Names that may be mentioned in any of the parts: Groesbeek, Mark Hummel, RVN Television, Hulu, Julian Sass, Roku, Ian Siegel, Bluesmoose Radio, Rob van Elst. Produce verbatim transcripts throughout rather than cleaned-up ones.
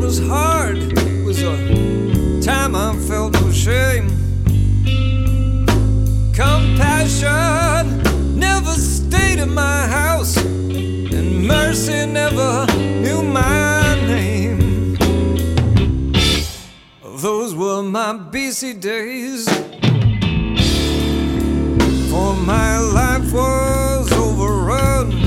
Was hard, it was a time I felt no shame. Compassion never stayed in my house, and mercy never knew my name. Those were my busy days, for my life was overrun.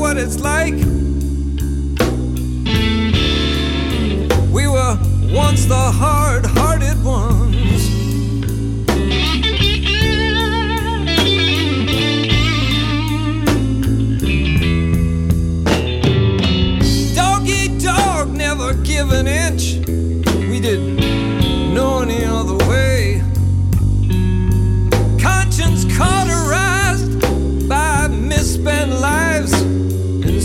What it's like. We were once the hard-hearted ones. Dog eat dog, never give an inch. We didn't know any other way. Conscience cauterized by misspent lives,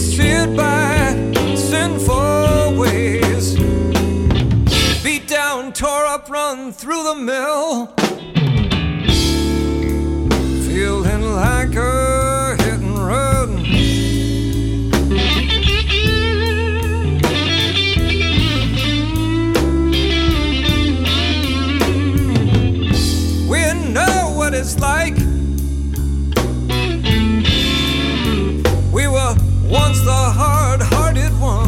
steered by sinful ways. Beat down, tore up, run through the mill, feeling like a hit and run. We know what it's like. We were once the hard-hearted ones.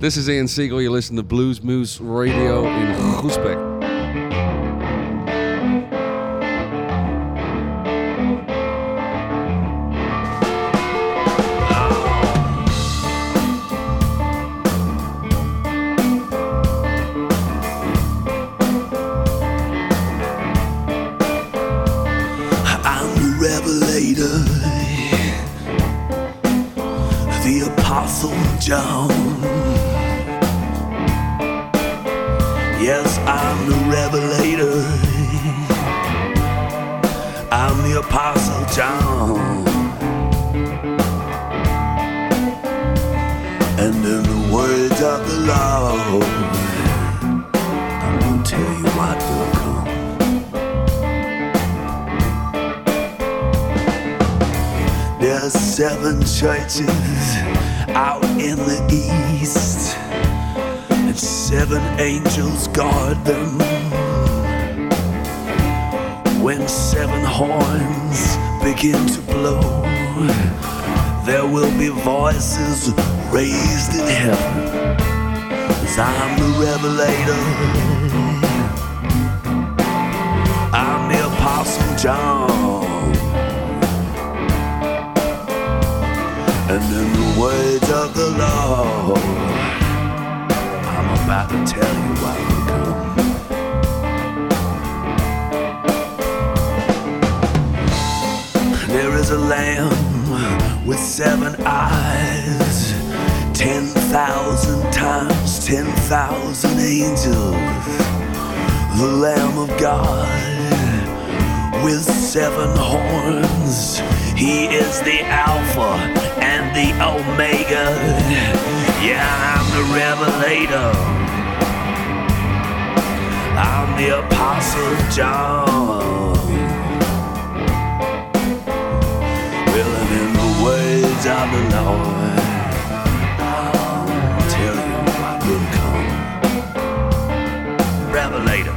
This is Ian Siegel. You listen to Bluesmoose Radio in Groesbeek. Churches out in the east, and seven angels guard them. When seven horns begin to blow, there will be voices raised in heaven. 'Cause I'm the Revelator, I'm the Apostle John. And in the words of the Lord, I'm about to tell you why we come. There is a lamb with seven eyes, ten thousand times ten thousand angels. The Lamb of God with seven horns. He is the Alpha and the Omega. Yeah, I'm the Revelator, I'm the Apostle John. Well, and in the words of the Lord, I'll tell you I will come. Revelator.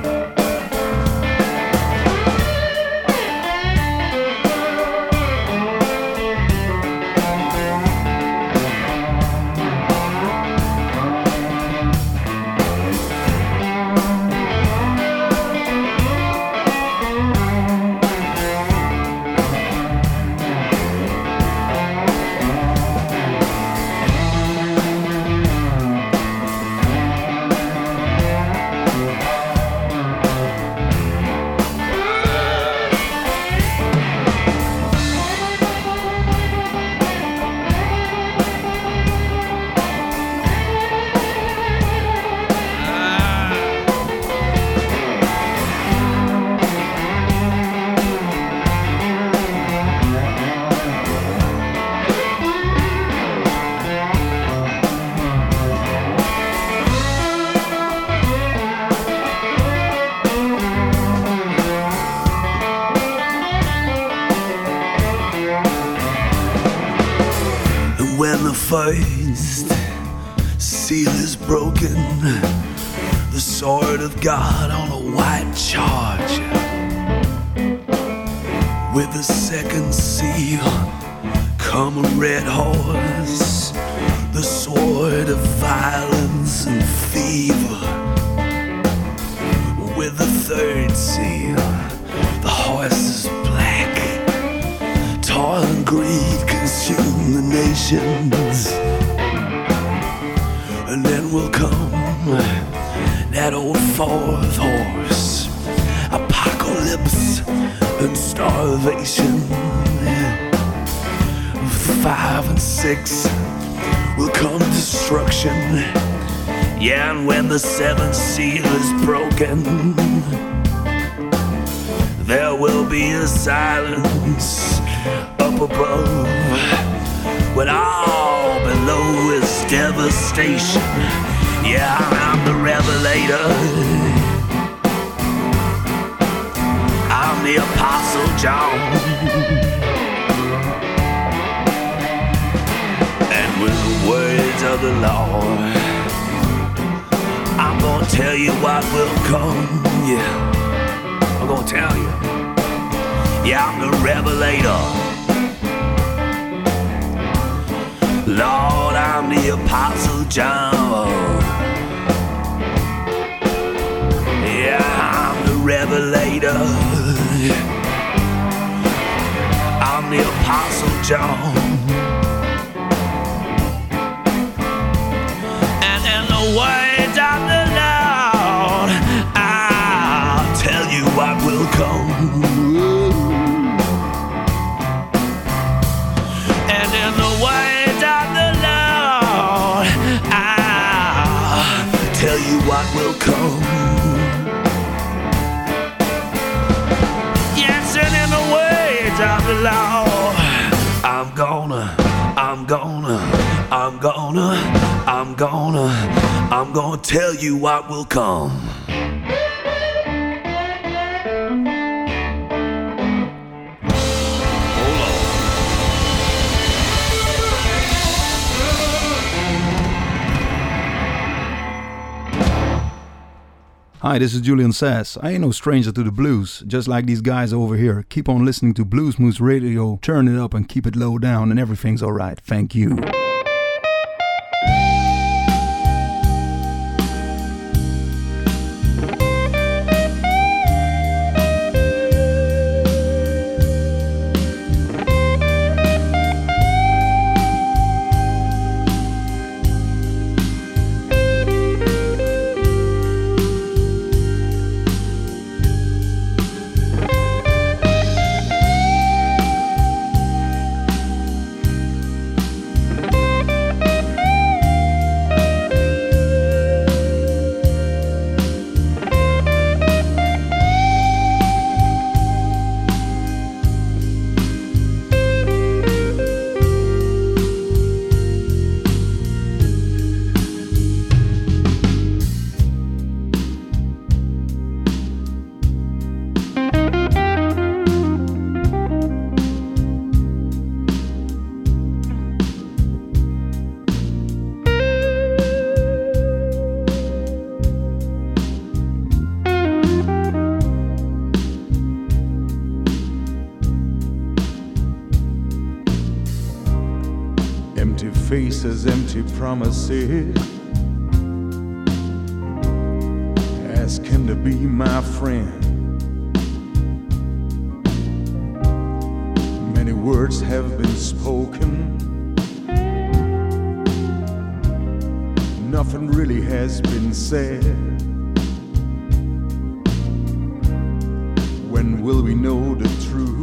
First seal is broken, the sword of God on a white charger. With the second seal come a red horse, the sword of violence and fever. With the third seal, the horse is black, toil and greed consume the nations. And then will come that old fourth horse, apocalypse and starvation. Five and six will come destruction. Yeah, and when the seventh seal is broken, there will be a silence up above, when all below is devastation. Yeah, I'm the Revelator, I'm the Apostle John. And with the words of the Lord, I'm gonna tell you what will come. Yeah, I'm gonna tell you. Yeah, I'm the Revelator, Lord, I'm the Apostle John. Peter. I'm the Apostle John. And in the words of the Lord, I'll tell you what will come. And in the words of the Lord, I'll tell you what will come. Of the law. I'm gonna, I'm gonna, I'm gonna, I'm gonna, I'm gonna tell you what will come. Hi, this is Julian Sass. I ain't no stranger to the blues, just like these guys over here. Keep on listening to Bluesmoose Radio, turn it up and keep it low down and everything's alright. Thank you. Faces, empty promises. Ask him to be my friend. Many words have been spoken. Nothing really has been said. When will we know the truth?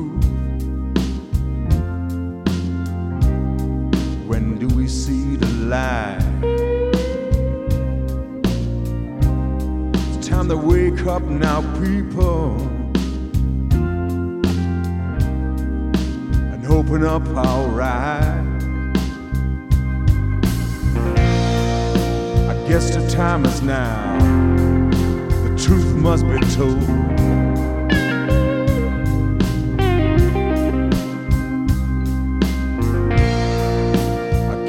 Do we see the light? It's time to wake up now, people, and open up our eyes. I guess the time is now. The truth must be told.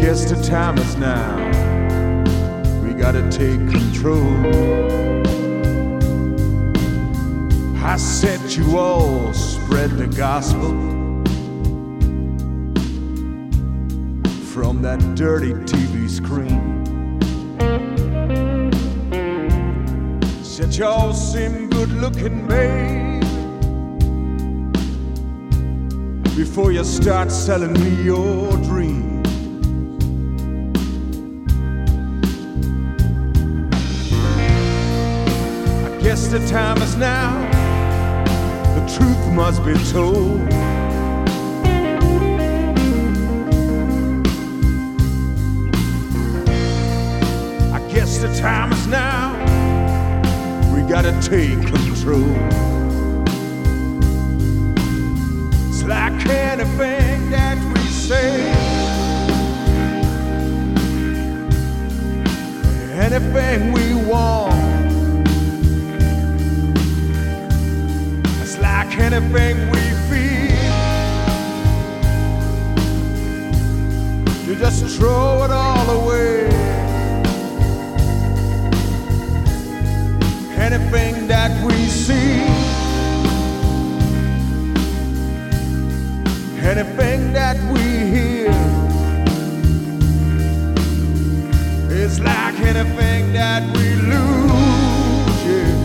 Guess the time is now. We gotta take control. I said you all spread the gospel from that dirty T V screen. Said you all seem good looking, babe, before you start selling me your dreams. Guess the time is now, the truth must be told. I guess the time is now, we gotta take control. It's like anything that we say, anything we want. Like anything we feel, you just throw it all away. Anything that we see, anything that we hear, it's like anything that we lose, yeah.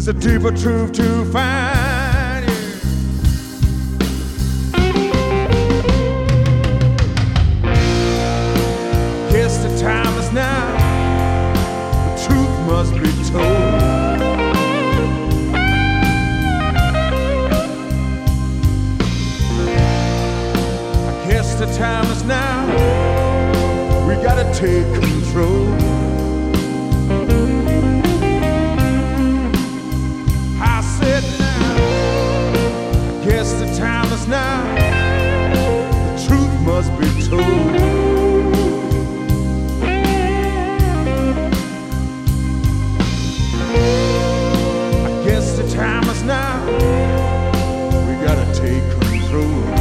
It's a deeper truth to find. Time is now, the truth must be told. I guess the time is now, we gotta take control. I said now, I guess the time is now, the truth must be told. Time is now, we gotta take control.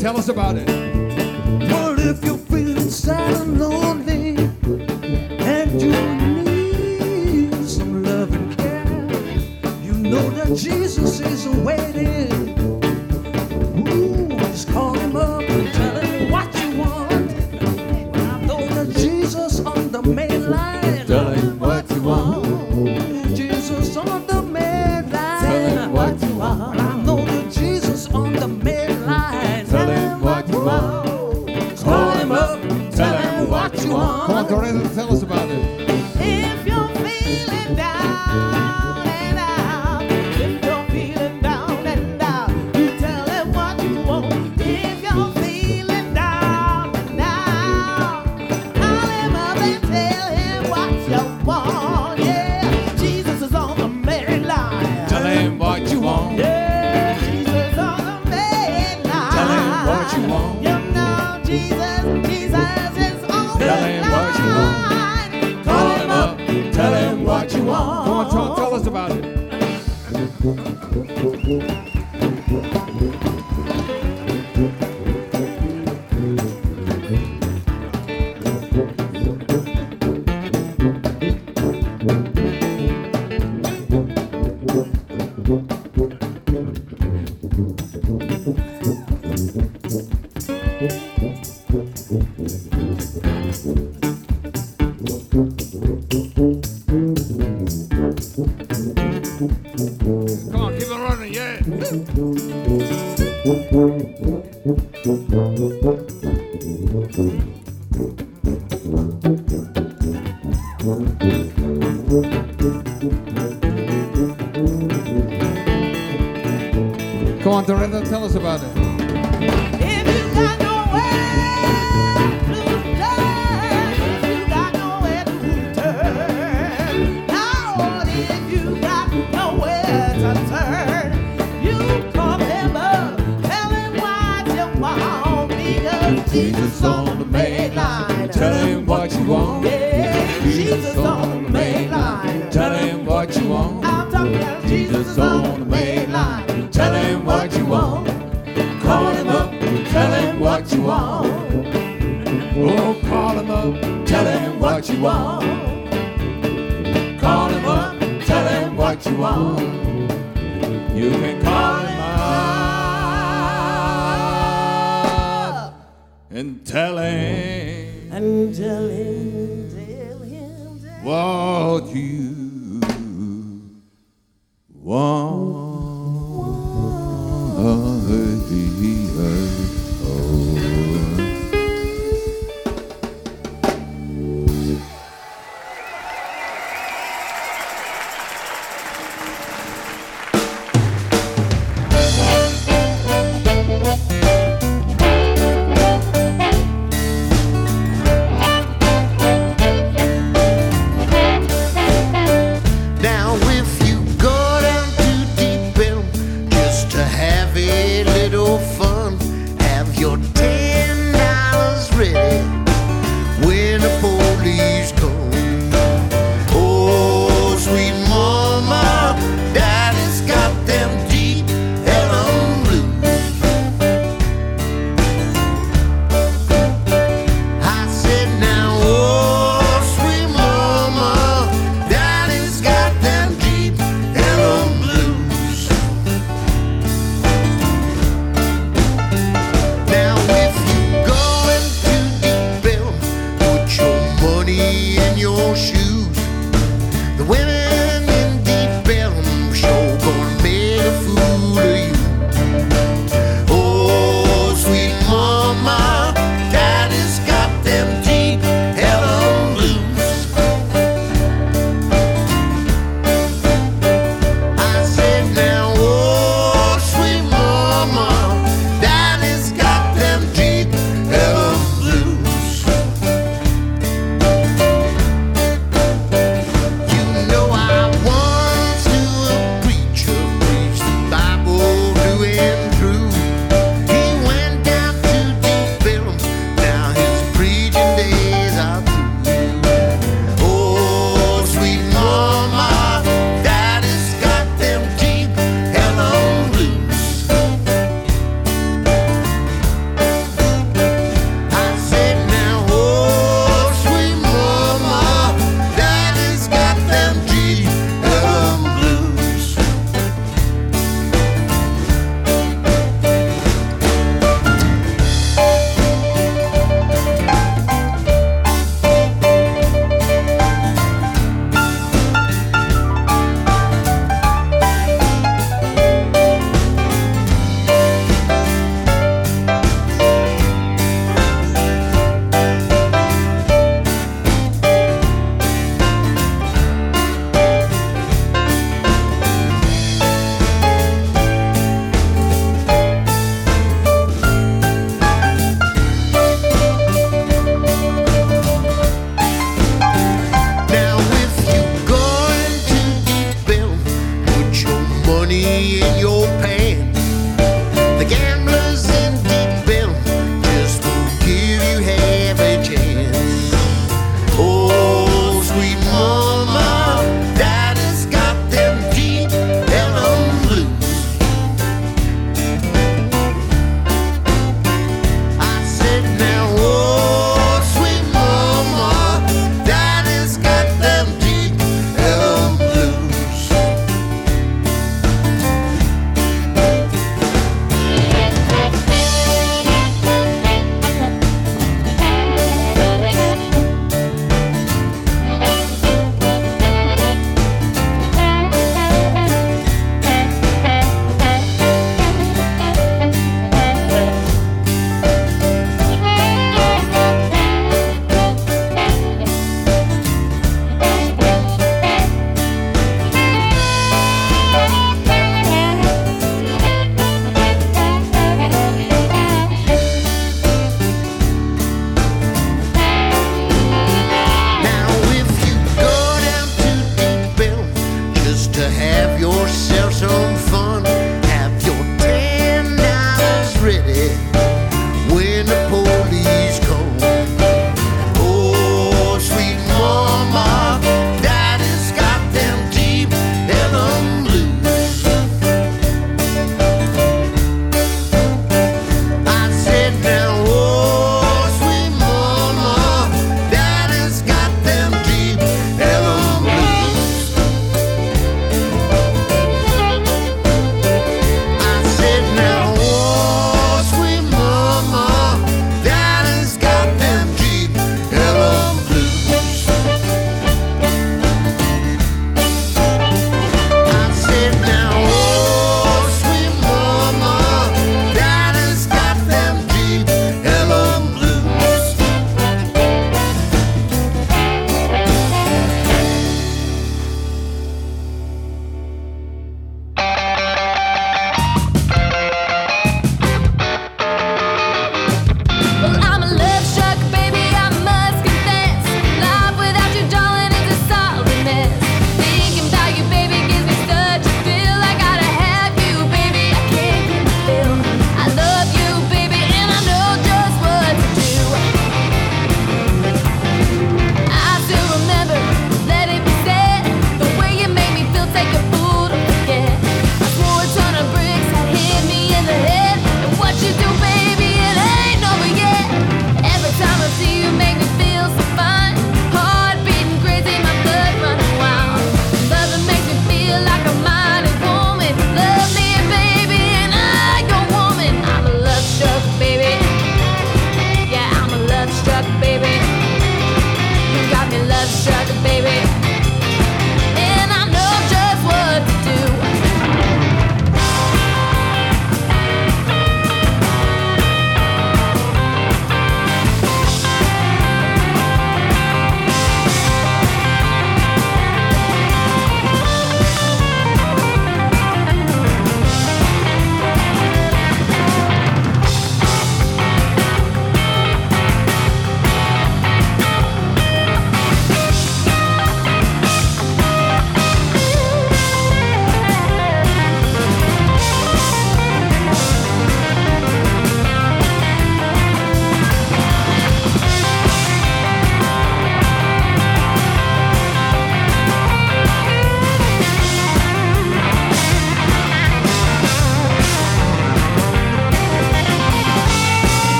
Tell us about it. What if you're feeling sad and lonely and you need some love and care? You know that Jesus is waiting. Ooh, just call him up and tell him what you want. I know that Jesus on the main line. Tell him what you want. Jesus on the main line. Tell him what you want. I know that Jesus on the main line. Call him up, tell him what you want. Come on, Doreen, tell us about it. If you're feeling down and out, if you're feeling down and out, you tell him what you want. If you're feeling down and out, call him up and tell him what you want. Yeah, Jesus is on the merry line. Tell him what you want. Yeah. About it. Thank you. Come on, Dorinda, tell us about it. If you got nowhere to turn, if you got nowhere to turn, now if you got nowhere to turn. Jesus on the main line, tell him what you want. Yeah, Jesus on the main line, tell him what you want. I'm talking about Jesus on the main line, tell him what you want. Call him up, tell him what you want. Oh, call him up, tell him what you want. Call him up, tell him what you want. You can call him up and tell him, and tell him, tell him, tell him what you want to hear.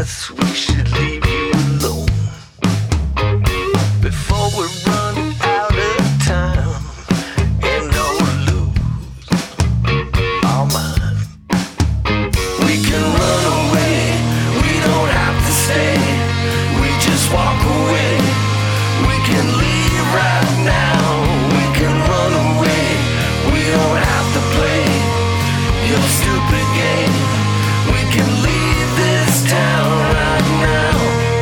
stupid game. We can leave this town right now.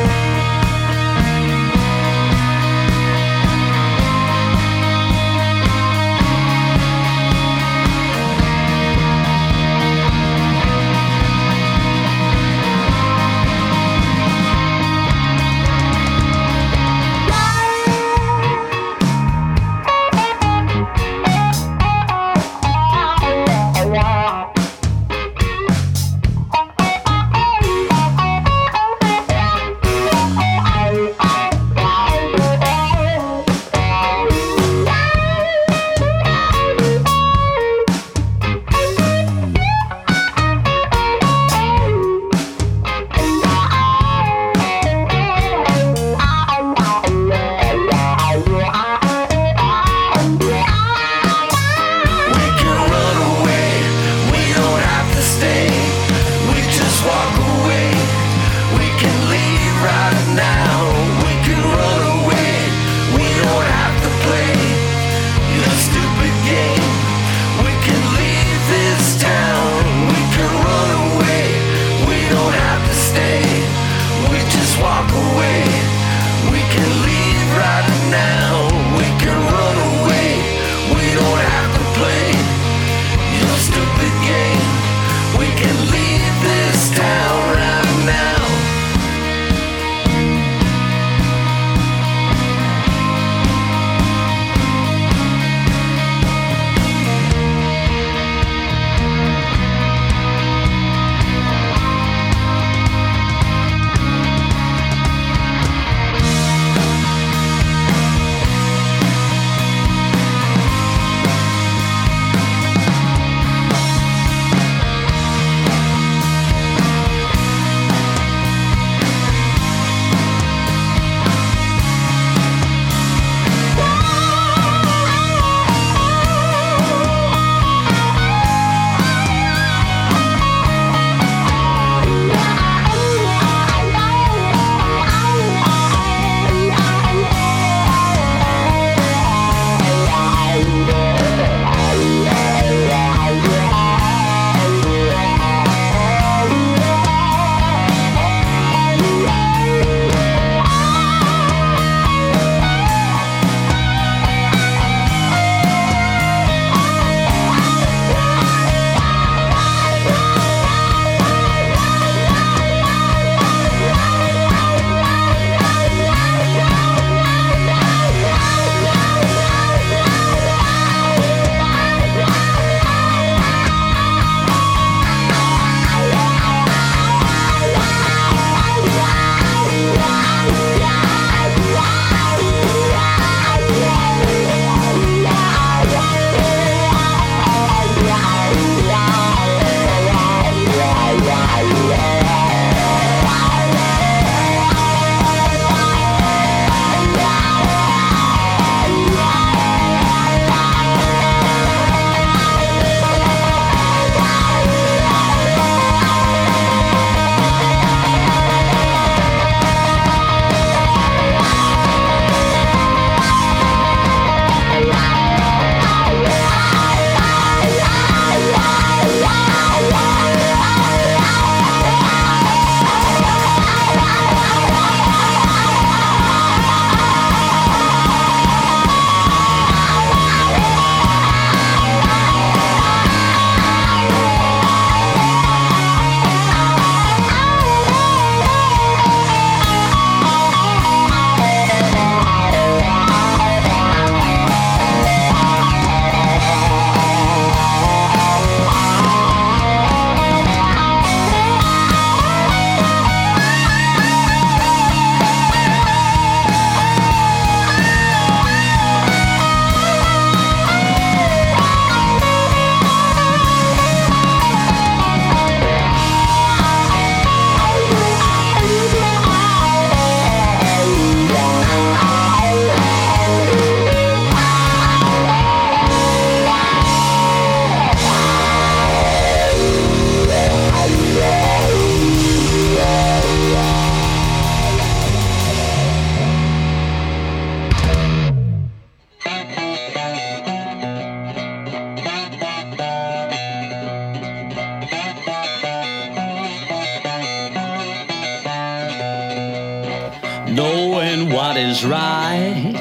knowing what is right,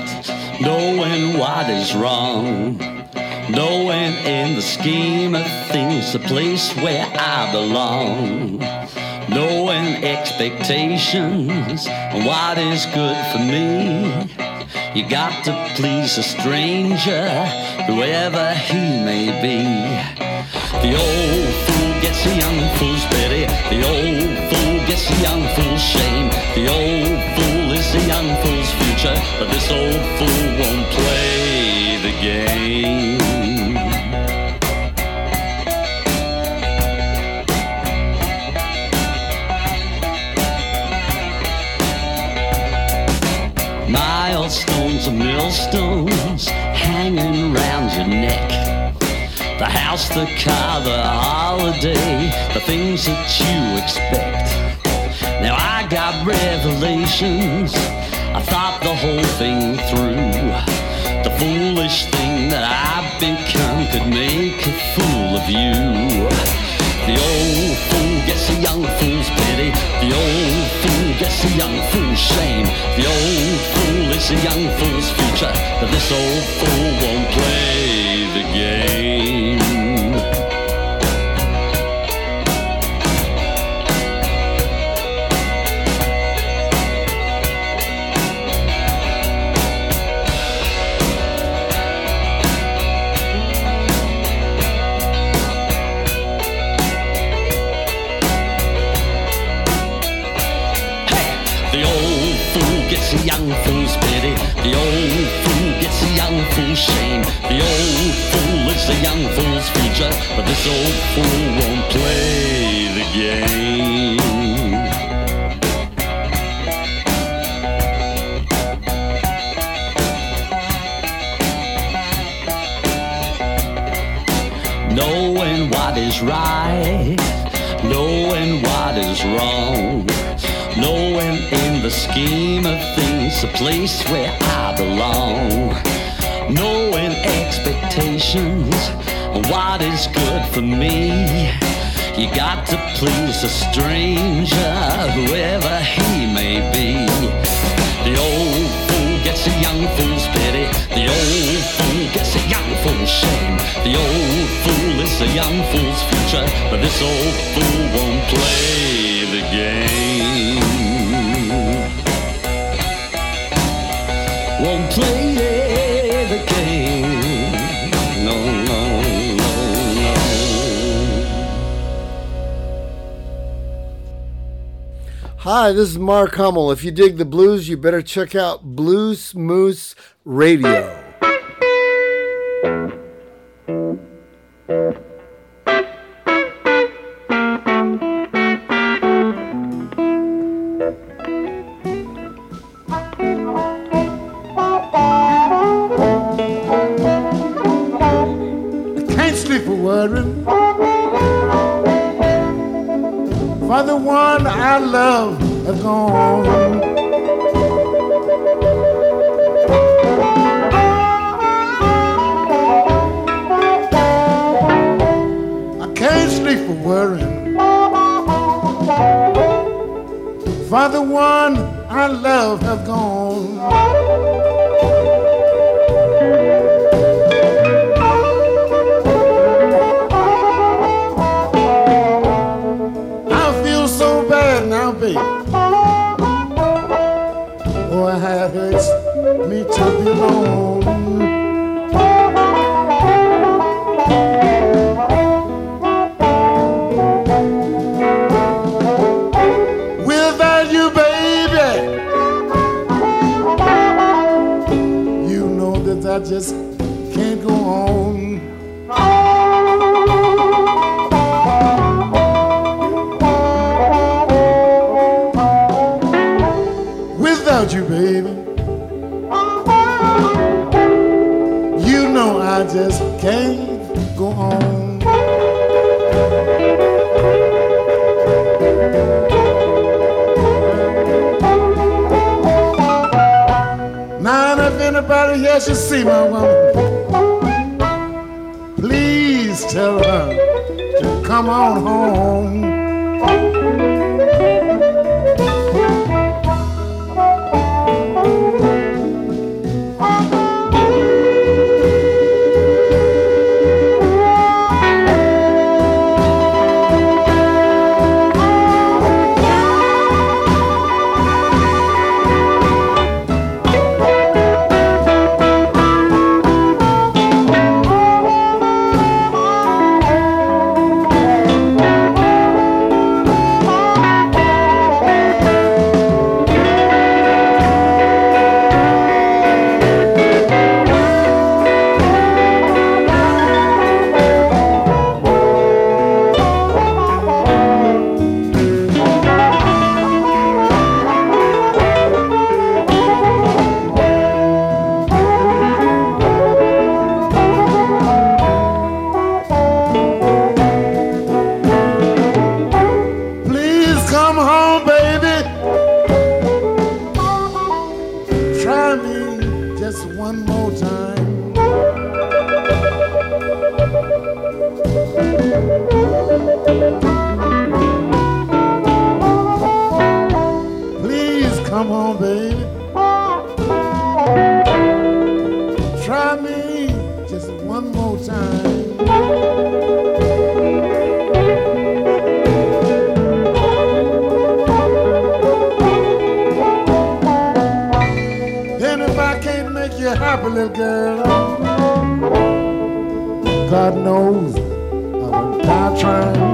knowing what is wrong, knowing in the scheme of things the place where I belong, knowing expectations and what is good for me. You got to please a stranger, whoever he may be. The old fool gets the young fool's pity. The old fool gets the young fool's shame. The old fool is the young fool's future, but this old fool won't play the game. Milestones and millstones hanging round your neck. The house, the car, the holiday, the things that you expect. Now I got revelations, I thought the whole thing through. The foolish thing that I've become could make a fool of you. The old fool gets the young fool's pity. The old fool gets the young fool's shame. The old fool is the young fool's future, but this old fool won't play the game. The young fool's pity. The old fool gets the young fool's shame. The old fool is the young fool's future, but this old fool won't play the game. Knowing what is right, knowing what is wrong, knowing in the scheme of things, the place where I belong, knowing expectations, what is good for me. You got to please a stranger, whoever he may be. The old fool gets the young fool's pity. The old fool gets the young fool's shame. The old fool is the young fool's future, but this old fool won't play the game. Won't play the game. No, no, no, no. Hi, this is Mark Hummel. If you dig the blues, you better check out Bluesmoose Radio. For the one I love is gone. I can't sleep for worrying. For the one I love is gone. Me to be alone. Without you, baby, you know that I just can't go on. Without you, baby, I just can't go on. Now if anybody here should see my woman, please tell her to come on home. Come on, baby. Try me just one more time. Happy little girl, God knows I won't die trying.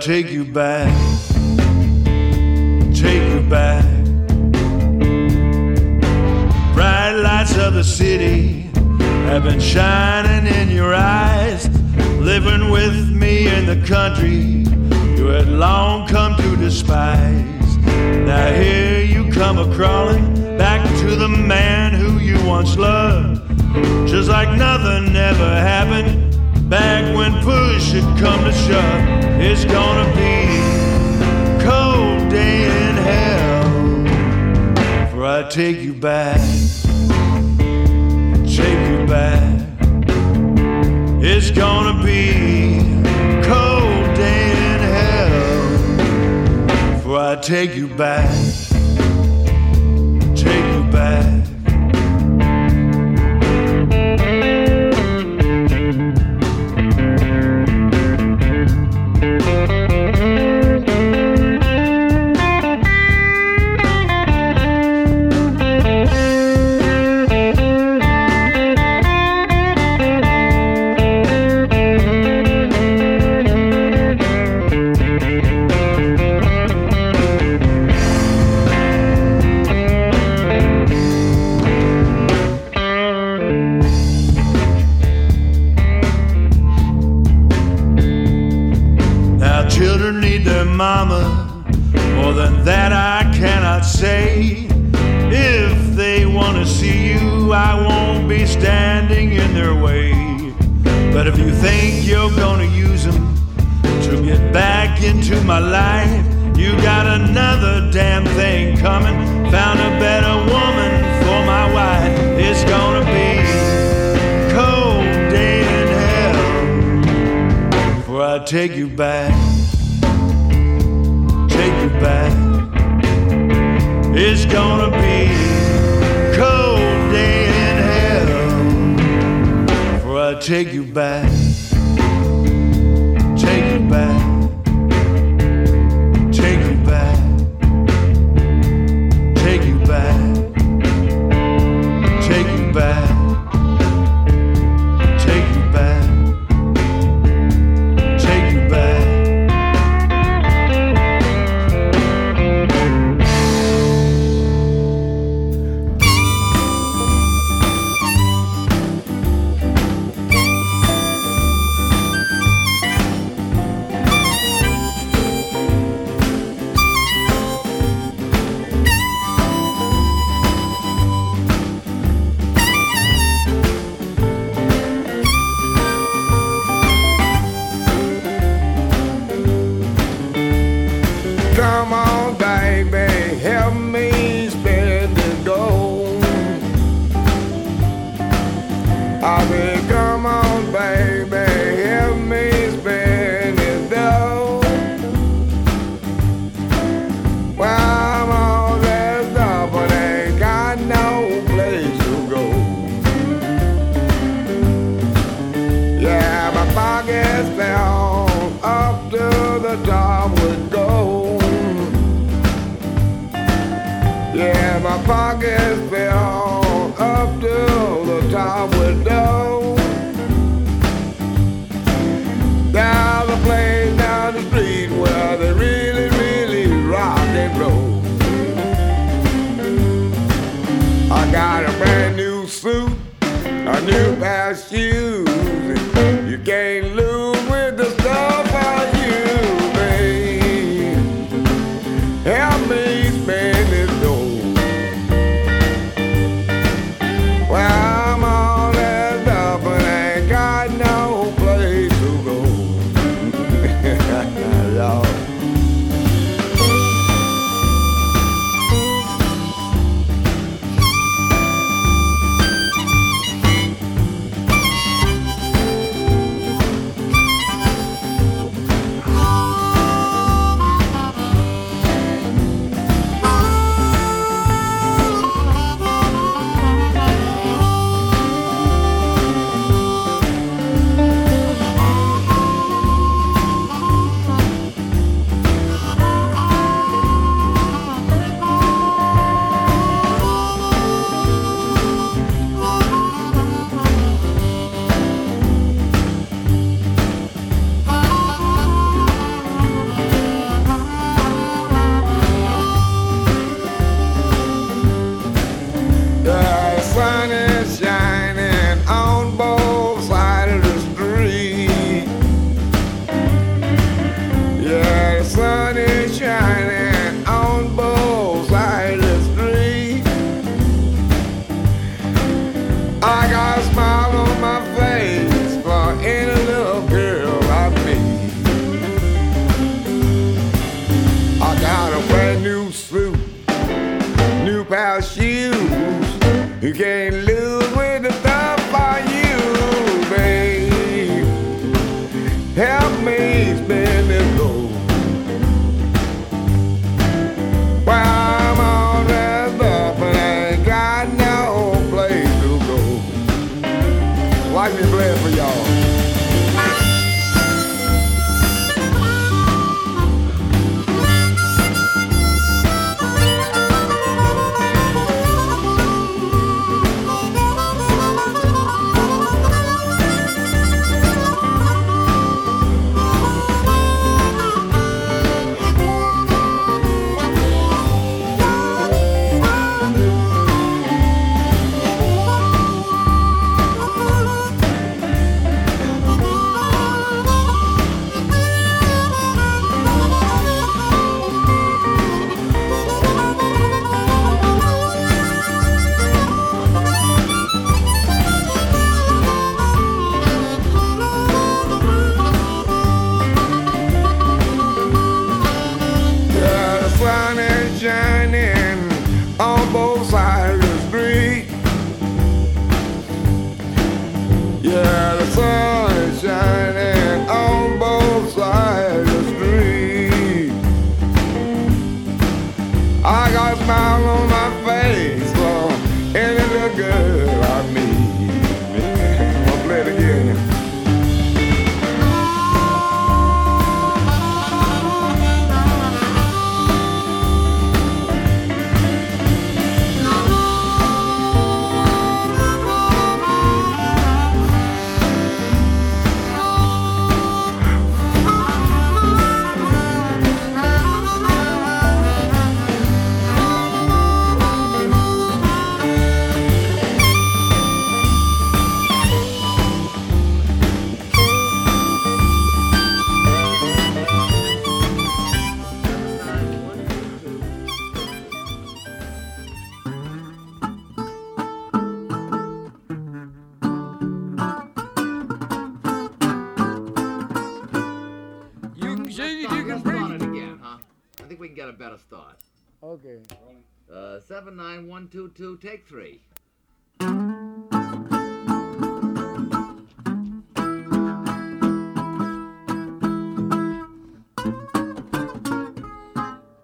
Take you back. on both sides of the street. Yeah, the sun is shining on both sides of the street. I got a smile on my face for any little girl I meet. I'm gonna play it again. Okay. Uh, seven nine one two two. Take three.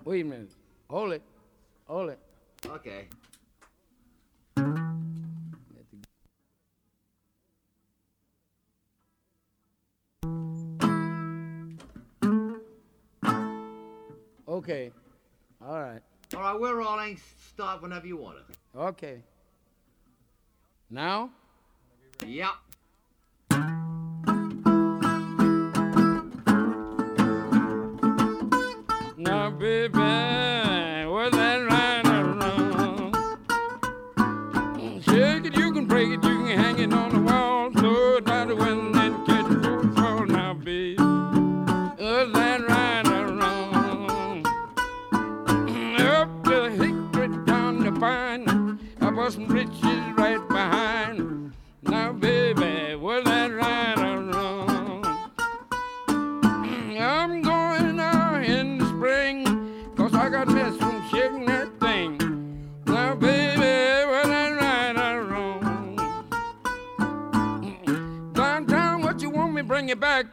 Wait a minute. Hold it. Hold it. Okay. Okay. All right. All right, we're rolling. Start whenever you want to. Okay. Now? Yeah. Now, baby, well, that line around. Shake it, you can break it, you can hang it on the wall. Throw it out the window and catch it for the fall. Now, baby, well, that line. I bought some riches right behind. Now, baby, was that right or wrong? I'm going out in the spring, cause I got this from shaking that thing. Now, baby, was that right or wrong? Downtown, what you want me bring you back?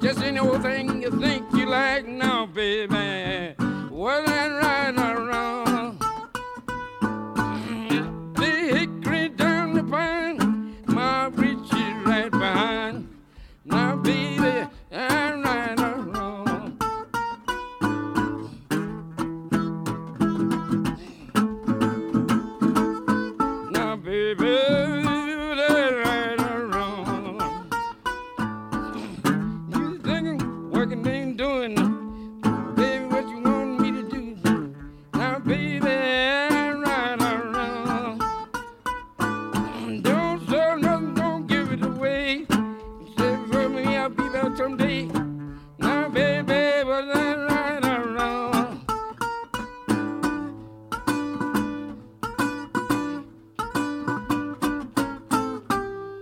Just any old thing you think you like. Now, baby, was that right or wrong? Now, baby, I'm right or wrong. Now, baby, I'm right or wrong. You thinking, working ain't doing, baby, what you want me to do? Now, baby, I'm right or wrong. Don't sell nothing, don't give it away. I'll be back someday. Now, baby, was that right or wrong?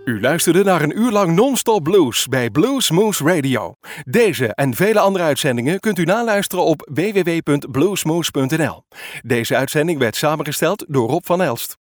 U luisterde naar een uur lang non-stop blues bij Bluesmoose Radio. Deze en vele andere uitzendingen kunt u naluisteren op w w w punt bluesmoose punt n l. Deze uitzending werd samengesteld door Rob van Elst.